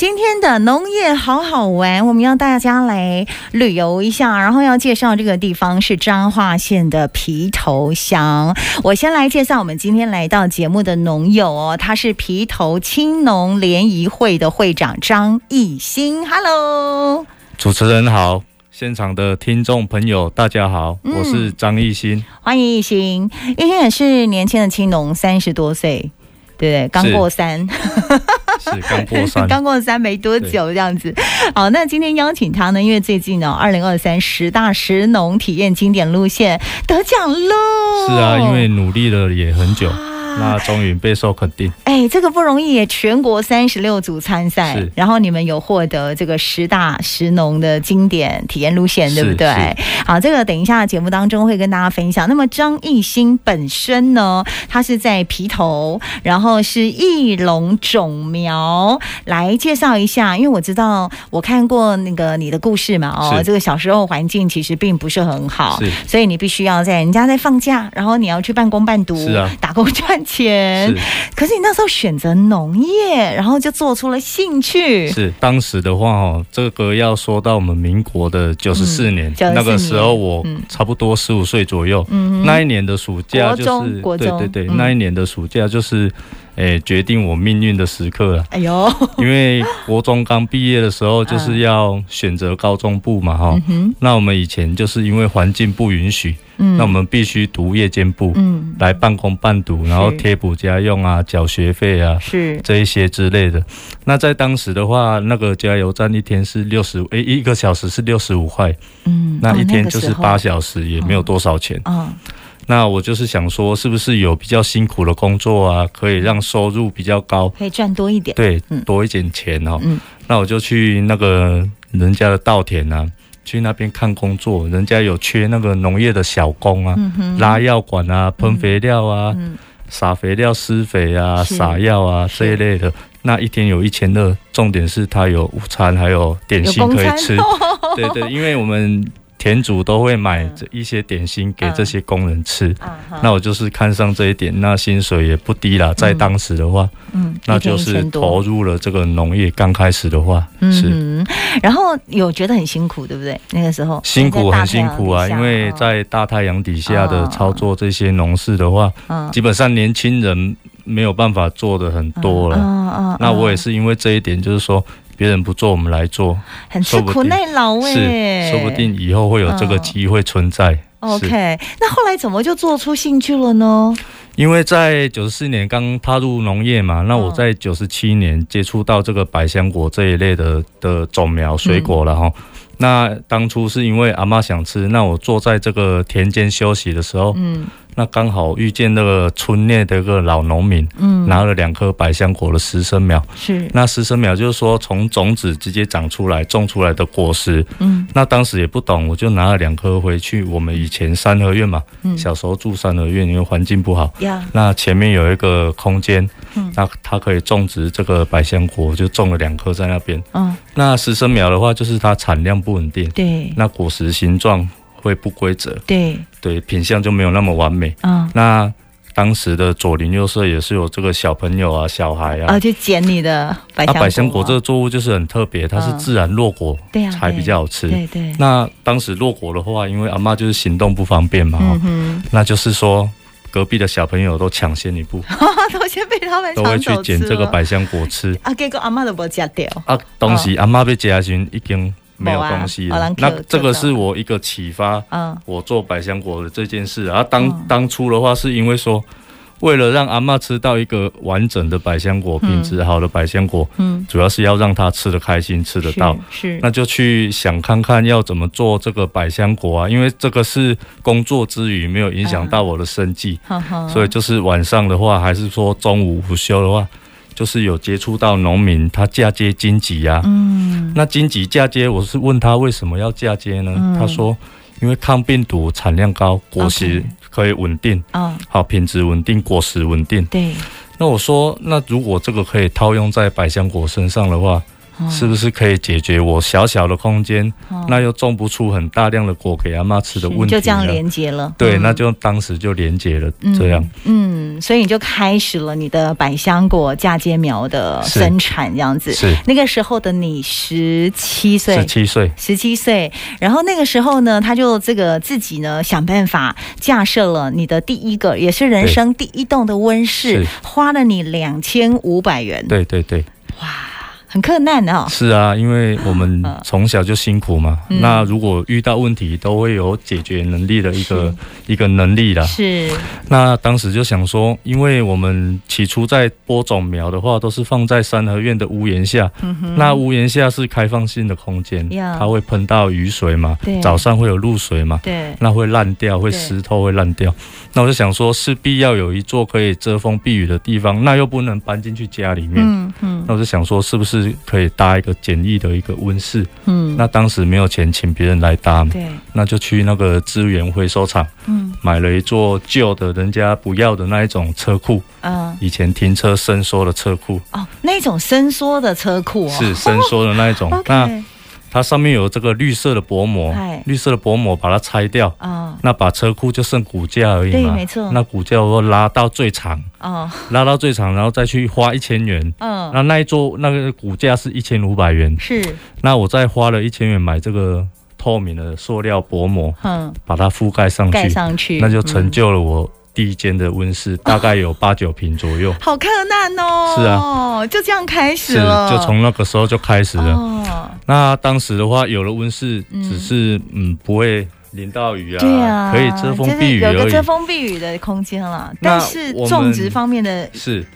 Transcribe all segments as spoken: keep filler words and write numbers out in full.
今天的农业好好玩，我们要大家来旅游一下，然后要介绍这个地方是彰化县的皮头乡。我先来介绍我们今天来到节目的农友哦，他是皮头青农联谊会的会长张义兴。Hello， 主持人好。现场的听众朋友大家好，我是张义兴、嗯、欢迎义兴。义兴也是年轻的青农，三十多岁，对，刚过三是刚过三刚过三没多久这样子。好，那今天邀请他呢，因为最近呢、哦，二零二三十大食农体验经典路线得奖喽。是啊，因为努力了也很久，那终于备受肯定。哎，这个不容易耶！全国三十六组参赛，然后你们有获得这个十大食农的经典体验路线，对不对？好，这个等一下节目当中会跟大家分享。那么张义兴本身呢，他是在皮头，然后是义龙种苗。来介绍一下，因为我知道我看过那个你的故事嘛，哦，这个小时候环境其实并不是很好，所以你必须要在人家在放假，然后你要去半工半读，是啊，打工赚钱。可是你那时候选择农业，然后就做出了兴趣。是当时的话、哦、这个要说到我们民国的九十四年、嗯、那个时候我差不多十五岁左右、嗯、那一年的暑假就是国中国中对对对、嗯、那一年的暑假就是诶决定我命运的时刻了。哎呦，因为国中刚毕业的时候就是要选择高中部嘛、哦嗯、那我们以前就是因为环境不允许，那我们必须读夜间部、嗯、来半工半读，然后贴补家用啊，缴学费啊，是这一些之类的。那在当时的话，那个加油站一天是六十、欸、一个小时是六十五块，嗯，那一天就是八小时、哦那个、也没有多少钱、哦哦、那我就是想说是不是有比较辛苦的工作啊，可以让收入比较高，可以赚多一点，对、嗯、多一点钱哦、嗯。那我就去那个人家的稻田啊，去那边看工作，人家有缺那个农业的小工啊、嗯、拉药管啊，喷肥料啊、嗯、撒肥料施肥啊，撒药啊这一类的。那一天有一千二，重点是它有午餐还有点心可以吃、哦、对 对, 對，因为我们田主都会买一些点心给这些工人吃、嗯嗯、那我就是看上这一点，那薪水也不低啦，在当时的话、嗯嗯、那就是投入了这个农业。刚开始的话、嗯、是，然后有觉得很辛苦对不对？那个时候辛苦，很辛苦啊，因为在大太阳底下的操作这些农事的话、嗯、基本上年轻人没有办法做的很多了、嗯嗯嗯、那我也是因为这一点，就是说别人不做我们来做，很吃苦耐劳欸，是，说不定以后会有这个机会存在、嗯、OK。 那后来怎么就做出兴趣了呢？因为在九十四年刚踏入农业嘛，那我在九十七年接触到这个百香果这一类的的种苗水果了齁、嗯、那当初是因为阿嬷想吃，那我坐在这个田间休息的时候，嗯，那刚好遇见那个村内的一个老农民，嗯，拿了两颗百香果的实生苗。是，那实生苗就是说从种子直接长出来种出来的果实。嗯，那当时也不懂，我就拿了两颗回去。我们以前三合院嘛，嗯、小时候住三合院，因为环境不好，嗯、那前面有一个空间，嗯，那它可以种植这个百香果，就种了两颗在那边。嗯，那实生苗的话，就是它产量不稳定，对，那果实形状会不规则，对对，品相就没有那么完美。嗯，那当时的左邻右舍也是有这个小朋友啊、小孩啊，啊，去捡你的百香果。啊，百香果这个作物就是很特别，它是自然落果，对啊，才比较好吃。对 对, 对。那当时落果的话，因为阿嬷就是行动不方便嘛，嗯、那就是说隔壁的小朋友都抢先一步，都先被他们抢走吃了，都会去捡这个百香果吃。啊，结果阿嬷都没吃掉。啊，当时阿嬷被吃的时候已经没有东西了、啊、那这个是我一个启发、嗯、我做百香果的这件事啊。当、嗯、当初的话是因为说为了让阿嬷吃到一个完整的百香果、嗯、品质好的百香果、嗯、主要是要让她吃得开心吃得到，是是，那就去想看看要怎么做这个百香果啊，因为这个是工作之余没有影响到我的生计、嗯、所以就是晚上的话还是说中午午休的话，就是有接触到农民他嫁接荆棘啊、嗯、那荆棘嫁接我是问他为什么要嫁接呢、嗯、他说因为抗病毒产量高，果实可以稳定、okay. 好，品质稳定，果实稳定，对。那我说那如果这个可以套用在百香果身上的话，是不是可以解决我小小的空间、哦、那又种不出很大量的果给阿嬤吃的问题，就这样连结了。对、嗯、那就当时就连结了、嗯、这样嗯，所以你就开始了你的百香果嫁接苗的生产这样子。是，那个时候的你十七岁十七岁十七岁，然后那个时候呢他就这个自己呢想办法架设了你的第一个也是人生第一栋的温室，花了你两千五百元。对对对，哇，很困难哦。是啊，因为我们从小就辛苦嘛、嗯、那如果遇到问题都会有解决能力的一个一个能力啦。是，那当时就想说，因为我们起初在播种苗的话都是放在三合院的屋檐下、嗯、那屋檐下是开放性的空间、嗯、它会喷到雨水嘛，早上会有露水嘛，对，那会烂掉，会湿透，会烂掉。那我就想说势必要有一座可以遮风避雨的地方，那又不能搬进去家里面、嗯嗯、那我就想说是不是是可以搭一个简易的一个温室、嗯、那当时没有钱请别人来搭嘛，对，那就去那个资源回收厂、嗯、买了一座旧的人家不要的那一种车库、嗯、以前停车伸缩的车库、哦、那种伸缩的车库、哦、是伸缩的那一种、哦、那、okay、它上面有这个绿色的薄膜，绿色的薄膜把它拆掉、哦、那把车库就剩骨架而已嘛，对，没错，那骨架我拉到最长哦、拉到最长，然后再去花一千元、哦、那那一桌那个股价是一千五百元，是，那我再花了一千元买这个透明的塑料薄膜、嗯、把它覆盖上去，盖上去，那就成就了我、嗯第一间的温室，大概有八九坪左右、哦、好困难哦。是啊，就这样开始了。是，就从那个时候就开始了、哦、那当时的话有了温室、嗯、只是嗯不会淋到雨 啊, 对啊，可以遮风避雨而已，有个遮风避雨的空间啦。但是种植方面的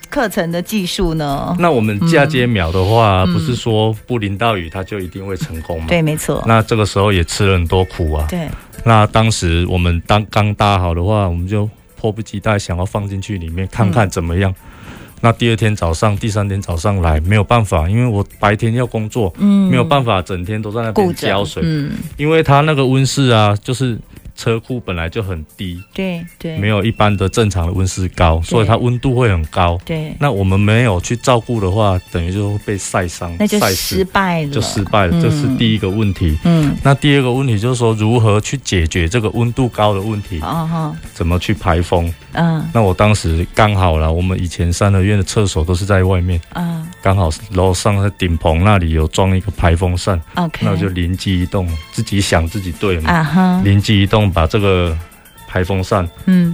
课程的技术呢，那我们嫁接苗的话、嗯、不是说不淋到雨它就一定会成功嘛、嗯、对，没错。那这个时候也吃了很多苦啊。对，那当时我们当刚搭好的话，我们就迫不及待想要放进去里面看看怎么样、嗯、那第二天早上第三天早上来没有办法，因为我白天要工作、嗯、没有办法整天都在那边浇水、嗯、因为它那个温室啊就是车库本来就很低，对对，没有一般的正常的温室高，所以它温度会很高，对，那我们没有去照顾的话等于就被晒伤，那就失败了，就失败了、嗯、这是第一个问题。嗯，那第二个问题就是说如何去解决这个温度高的问题、哦、怎么去排风。嗯，那我当时刚好啦，我们以前三合院的厕所都是在外面，嗯，刚好楼上在顶棚那里有装一个排风扇， okay, 那我就灵机一动，自己想自己对嘛，灵机、uh-huh、一动把这个排风扇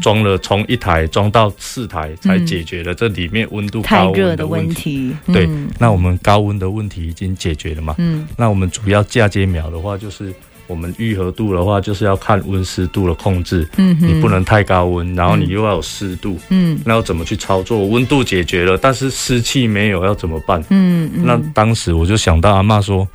装了，从一台装到四台才解决了这里面温度高温的问题、嗯、对、嗯、那我们高温的问题已经解决了嘛、嗯、那我们主要嫁接苗的话就是我们愈合度的话就是要看温湿度的控制、嗯、你不能太高温，然后你又要有湿度，嗯，那要怎么去操作，温度解决了但是湿气没有要怎么办。 嗯, 嗯那当时我就想到阿嬤说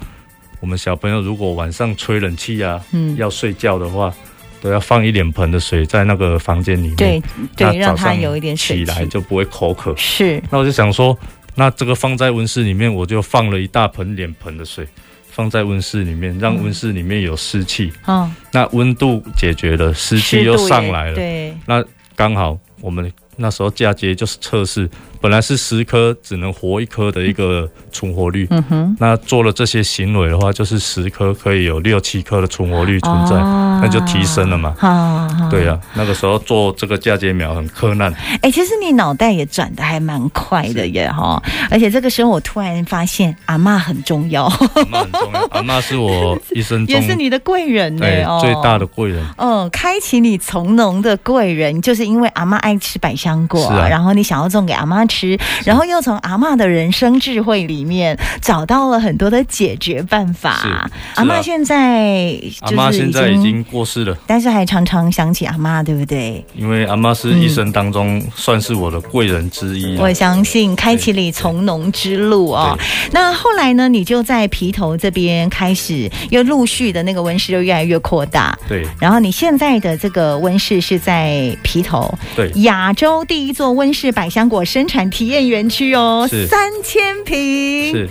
我们小朋友如果晚上吹冷气啊、嗯、要睡觉的话都要放一脸盆的水在那个房间里面，对对，让它有一点水起来就不会口渴。是，那我就想说那这个放在温室里面，我就放了一大盆脸盆的水放在温室里面，让温室里面有湿气、嗯哦、那温度解决了，湿气又上来了，对，那刚好我们那时候嫁接就是测试，本来是十颗只能活一颗的一个存活率、嗯哼、那做了这些行为的话就是十颗可以有六七颗的存活率存在、哦、那就提升了嘛、哦、对啊，那个时候做这个嫁接苗很困难、欸、其实你脑袋也转得还蛮快的耶，而且这个时候我突然发现阿嬤很重要，阿嬤很重要，阿嬤是我一生中也是你的贵人，对、哦、最大的贵人、嗯、开启你从农的贵人就是因为阿嬤爱吃百香果、啊、然后你想要种给阿嬤吃，然后又从阿嬤的人生智慧里面找到了很多的解决办法、啊、阿嬤现在阿嬤现在已经过世了，但是还常常想起阿嬤，对不对？因为阿嬤是一生当中算是我的贵人之一、啊嗯、我相信开启你从农之路哦。那后来呢你就在皮头这边开始又陆续的那个温室就越来越扩大，对，然后你现在的这个温室是在皮头，对，亚洲第一座温室百香果生产体验园区哦，三千坪，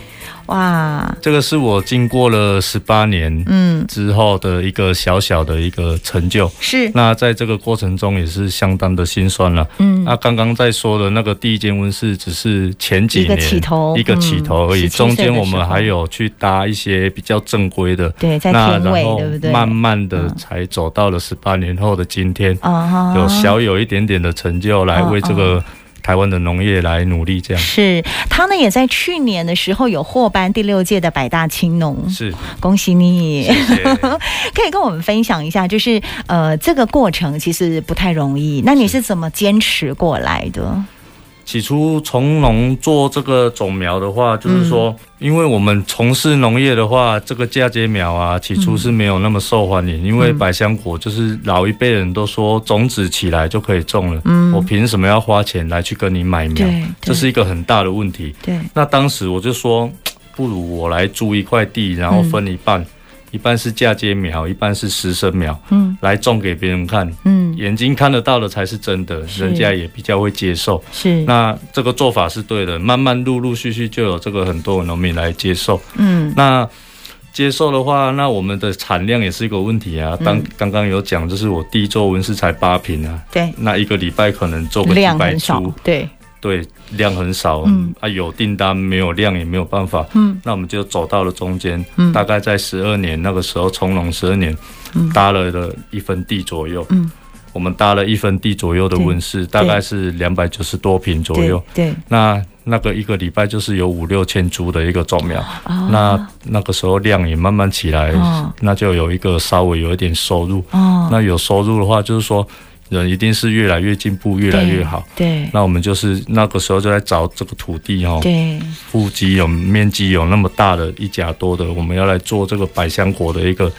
哇，这个是我经过了十八年嗯之后的一个小小的一个成就。是，那在这个过程中也是相当的心酸了。嗯，那刚刚在说的那个第一间温室只是前几年一个起头，一个起头而已，嗯、中间我们还有去搭一些比较正规的，对，在田尾，对不对？慢慢的才走到了十八年后的今天，嗯、有小有一点点的成就来为这个。台湾的农业来努力这样。是，他呢也在去年的时候有获颁第六届的百大青农，是，恭喜你，谢谢可以跟我们分享一下，就是呃这个过程其实不太容易，那你是怎么坚持过来的？起初从农做这个种苗的话，就是说、嗯、因为我们从事农业的话，这个嫁接苗啊起初是没有那么受欢迎、嗯、因为百香果就是老一辈人都说种子起来就可以种了、嗯、我凭什么要花钱来去跟你买苗，这是一个很大的问题。对，那当时我就说不如我来租一块地，然后分一半、嗯，一半是嫁接苗，一半是实生苗，嗯，来种给别人看，嗯，眼睛看得到的才是真的，人家也比较会接受。是，那这个做法是对的，慢慢陆陆续续就有这个很多农民来接受，嗯，那接受的话，那我们的产量也是一个问题啊。当、嗯、刚刚有讲，就是我第一座温室才八瓶啊，对，那一个礼拜可能做个几百株，对。对，量很少、嗯啊、有订单没有量也没有办法、嗯、那我们就走到了中间、嗯、大概在十二年，那个时候从农十二年、嗯、搭了一分地左右、嗯、我们搭了一分地左右的温室，大概是两百九十多坪左右。对对，那那个一个礼拜就是有五六千株的一个种苗、哦、那那个时候量也慢慢起来、哦、那就有一个稍微有一点收入、哦、那有收入的话就是说人一定是越来越进步越来越好。 对, 对，那我们就是那个时候就在找这个土地、哦、对，腹肌有面积有那么大的一甲多的，我们要来做这个百香果的一个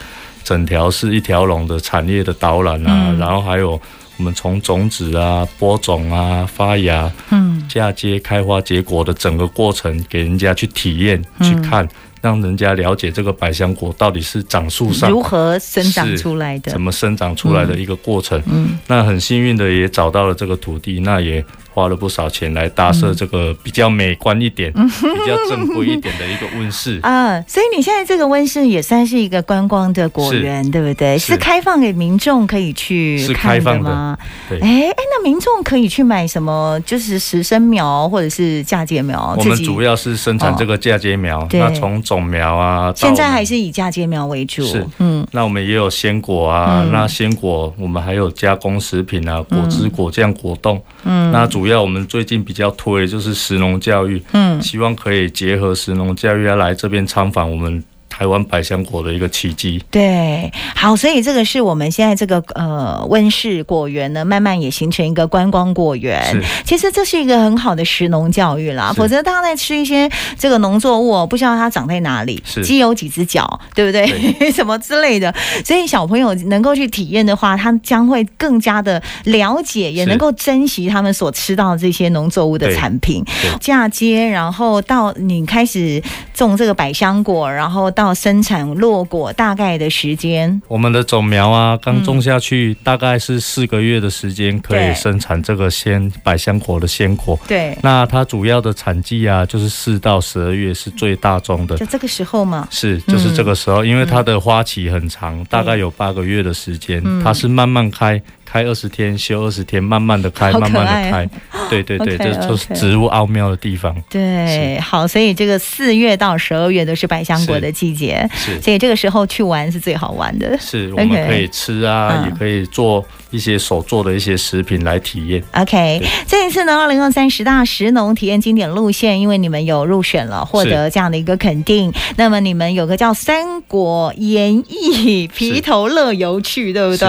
整条是一条龙的产业的导览啊、嗯、然后还有我们从种子啊播种啊发芽嗯嫁接开花结果的整个过程给人家去体验、嗯、去看，让人家了解这个百香果到底是长树上如何生长出来的，怎么生长出来的一个过程、嗯嗯、那很幸运的也找到了这个土地，那也花了不少钱来搭设这个比较美观一点、嗯、比较正规一点的一个温室啊，所以你现在这个温室也算是一个观光的果园，对不对？ 是, 是开放给民众可以去看的吗？是开放的。哎，那民众可以去买什么？就是实生苗或者是嫁接苗？我们主要是生产这个嫁接苗、哦、那从种苗啊，现在还是以嫁接苗为主。是，嗯，那我们也有鲜果啊、嗯、那鲜果我们还有加工食品啊，果汁果酱果冻，嗯，那主主要我们最近比较推就是食农教育，嗯，希望可以结合食农教育来这边参访我们台湾百香果的一个奇迹。对，好，所以这个是我们现在这个呃温室果园呢，慢慢也形成一个观光果园。其实这是一个很好的食农教育啦，否则大家在吃一些这个农作物，不知道它长在哪里，鸡有几只脚，对不对？对什么之类的。所以小朋友能够去体验的话，他将会更加的了解，也能够珍惜他们所吃到的这些农作物的产品。嫁接，然后到你开始种这个百香果，然后到生产落果大概的时间，我们的种苗啊刚种下去、嗯、大概是四个月的时间可以生产这个鲜百香果的鲜果。对，那它主要的产季啊就是四到十二月是最大宗的，就这个时候嘛。是，就是这个时候、嗯、因为它的花期很长、嗯、大概有八个月的时间、嗯、它是慢慢开开二十天休二十天，慢慢的开、啊、慢慢的开，对对对， okay, okay. 这就是植物奥妙的地方。对，好，所以这个四月到十二月都是百香果的季节，所以这个时候去玩是最好玩的。是，我们可以吃啊、okay. 也可以做一些手做的一些食品来体验。 OK， 这一次呢二零二三十大食农体验经典路线，因为你们有入选了，获得这样的一个肯定，那么你们有个叫三国演义皮头乐游趣，对不对？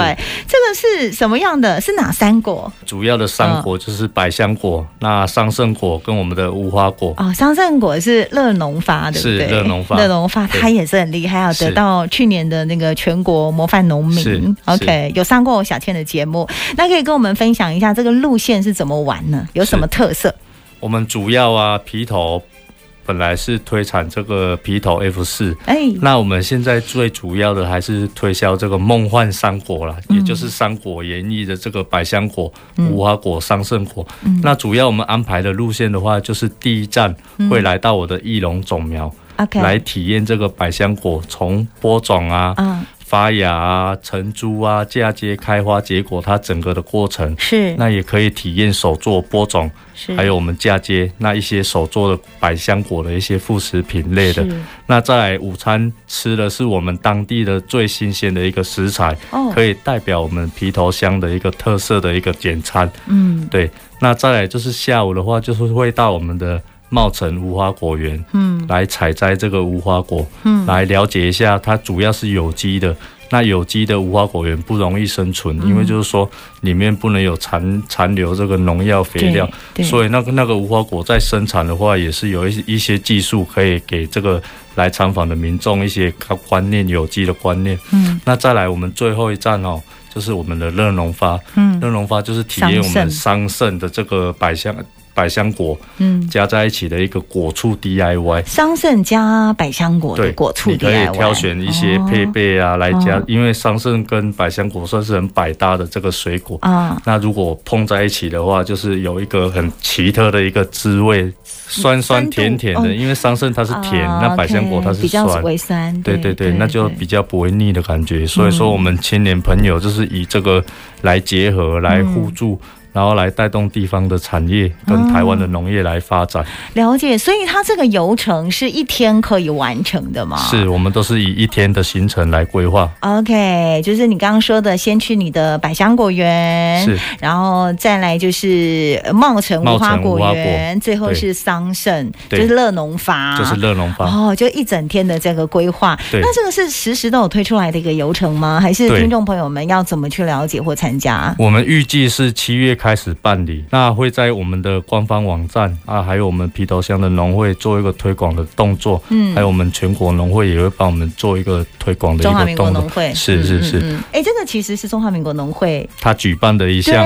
这个是什么？什么样的？是哪三果？主要的三果就是百香果、哦、那桑葚果跟我们的无花果。哦，桑葚果是乐农发，对不对？是乐农发，乐农发它也是很厉害，要得到去年的那个全国模范农民。OK， 有上过小倩的节目，那可以跟我们分享一下这个路线是怎么玩呢？有什么特色？我们主要啊皮头。本来是推产这个皮头 F 四、欸、那我们现在最主要的还是推销这个梦幻三果啦、嗯、也就是三果演绎的这个百香果、嗯、无花果、桑葚果、嗯、那主要我们安排的路线的话就是第一站会来到我的义隆种苗、嗯 okay. 来体验这个百香果从播种啊、嗯、发芽啊、成株啊、嫁接、开花、结果它整个的过程，是那也可以体验手作播种，还有我们嫁接那一些手做的百香果的一些副食品类的。那再来午餐吃的是我们当地的最新鲜的一个食材、哦、可以代表我们皮头乡的一个特色的一个简餐。嗯，对。那再来就是下午的话，就是会到我们的茂城无花果园，嗯，来采摘这个无花果，嗯，来了解一下它主要是有机的。那有机的无花果园不容易生存、嗯、因为就是说里面不能有残残留这个农药肥料，所以那个那个无花果在生产的话也是有一 些, 一些技术可以给这个来参访的民众一些观念，有机的观念、嗯、那再来我们最后一站哦，就是我们的热农发，嗯，热农发就是体验我们桑葚的这个百香百香果，嗯，加在一起的一个果醋 D I Y， 桑葚加百香果的果醋 D I Y， 对，你可以挑选一些配备啊、哦、来加、哦，因为桑葚跟百香果算是很百搭的这个水果啊、哦。那如果碰在一起的话，就是有一个很奇特的一个滋味，酸酸甜甜的，哦、因为桑�葚它是甜、哦，那百香果它是酸，比较微酸，对对 对, 對, 對, 對，那就比较不会腻的感觉。所以说，我们青年朋友就是以这个来结合，来互助。嗯，然后来带动地方的产业跟台湾的农业来发展、嗯、了解。所以它这个游程是一天可以完成的吗？是，我们都是以一天的行程来规划。 OK， 就是你刚刚说的先去你的百香果园，是，然后再来就是茂城无花果园，最后是桑葚，就是乐农发，就是乐农发哦，就一整天的这个规划。那这个是实时都有推出来的一个游程吗？还是听众朋友们要怎么去了解或参加？我们预计是七月开开始办理，那会在我们的官方网站啊，还有我们皮头乡的农会做一个推广的动作，嗯，还有我们全国农会也会帮我们做一个推广的一个动作。中华民国农会是是是，哎、嗯嗯嗯欸，这个其实是中华民国农会他举办的一项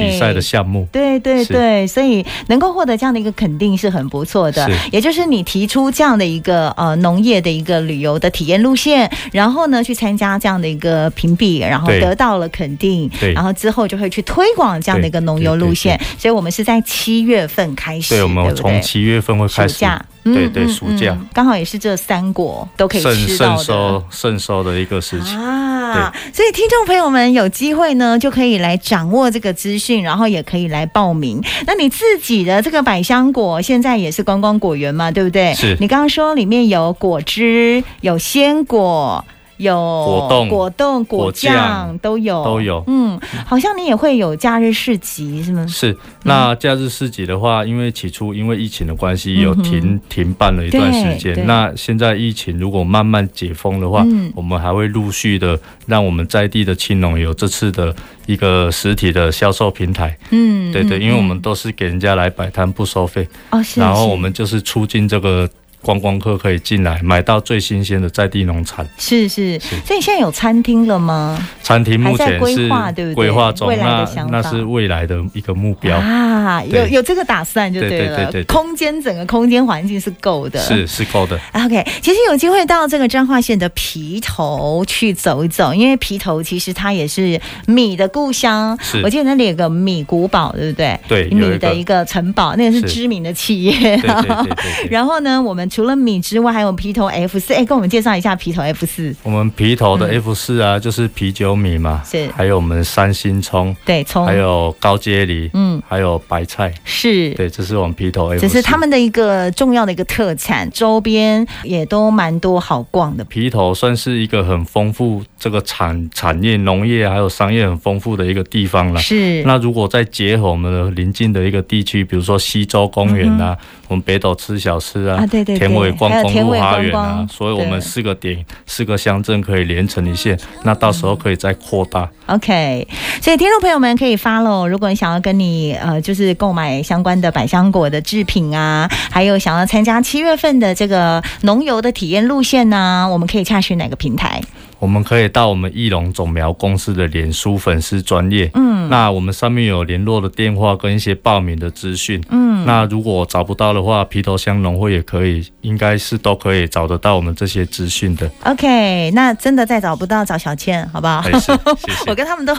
比赛的项目，对对 对, 对，所以能够获得这样的一个肯定是很不错的。也就是你提出这样的一个呃农业的一个旅游的体验路线，然后呢去参加这样的一个评比，然后得到了肯定，然后之后就会去推广这样的一个农游路线。對對對，所以我们是在七月份开始，对，我们从七月份会开始，暑假，对对，暑假刚、嗯嗯嗯、好也是这三果都可以吃到的，盛收盛收的一个时期啊。所以听众朋友们有机会呢，就可以来掌握这个资讯，然后也可以来报名。那你自己的这个百香果现在也是观光果园嘛，对不对？是，你刚刚说里面有果汁，有鲜果，有果冻、果冻、果酱都有，都有。嗯，好像你也会有假日市集，是吗？是。那假日市集的话，因为起初因为疫情的关系，有停、嗯、停办了一段时间。那现在疫情如果慢慢解封的话，嗯、我们还会陆续的让我们在地的青农有这次的一个实体的销售平台。嗯，对 对, 對，因为我们都是给人家来摆摊不收费。哦，是。然后我们就是促进这个观光客可以进来买到最新鲜的在地农产。是是，所以现在有餐厅了吗？餐厅目前是规划中，那那是未来的一个目标啊，有有这个打算就对了。對對對對對，空间整个空间环境是够的，是是够的。OK， 其实有机会到这个彰化县的皮头去走一走，因为皮头其实它也是米的故乡。我记得那里有个米古堡，对不对？对，米的一个城堡，那个是知名的企业。對對對對對然后呢，我们除了米之外，还有皮头 F 四， 哎、欸，跟我们介绍一下皮头 F 四。我们皮头的 F 四 啊，嗯、就是啤酒米嘛，是，还有我们三星葱，对，葱，还有高阶梨，嗯，还有白菜，是，对，这是我们皮头 F 四，这是他们的一个重要的一个特产，周边也都蛮多好逛的。皮头算是一个很丰富这个产产业、农业还有商业很丰富的一个地方了。是，那如果再结合我们的邻近的一个地区，比如说溪州公园啊、嗯，我们北斗吃小吃啊，啊对对。田尾逛公路花园啊，所以我们四个点、四个乡镇可以连成一线，那到时候可以再扩大。OK， 所以听众朋友们可以 follow， 如果你想要跟你呃，就是购买相关的百香果的制品啊，还有想要参加七月份的这个农游的体验路线啊，我们可以洽询哪个平台？我们可以到我们义隆种苗公司的脸书粉丝专页，嗯，那我们上面有联络的电话跟一些报名的资讯，嗯，那如果找不到的话，皮头香农会也可以，应该是都可以找得到我们这些资讯的。OK， 那真的再找不到找小倩，好不好？哎、是谢谢我跟他们都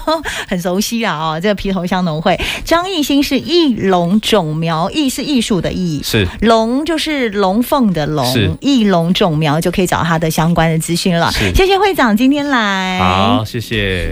很熟悉了哦。这个皮头香农会，张艺兴是义隆种苗，艺是艺术的艺，是龙就是龙凤的龙，义隆种苗就可以找他的相关的资讯了。谢谢会长今天来，好，谢谢。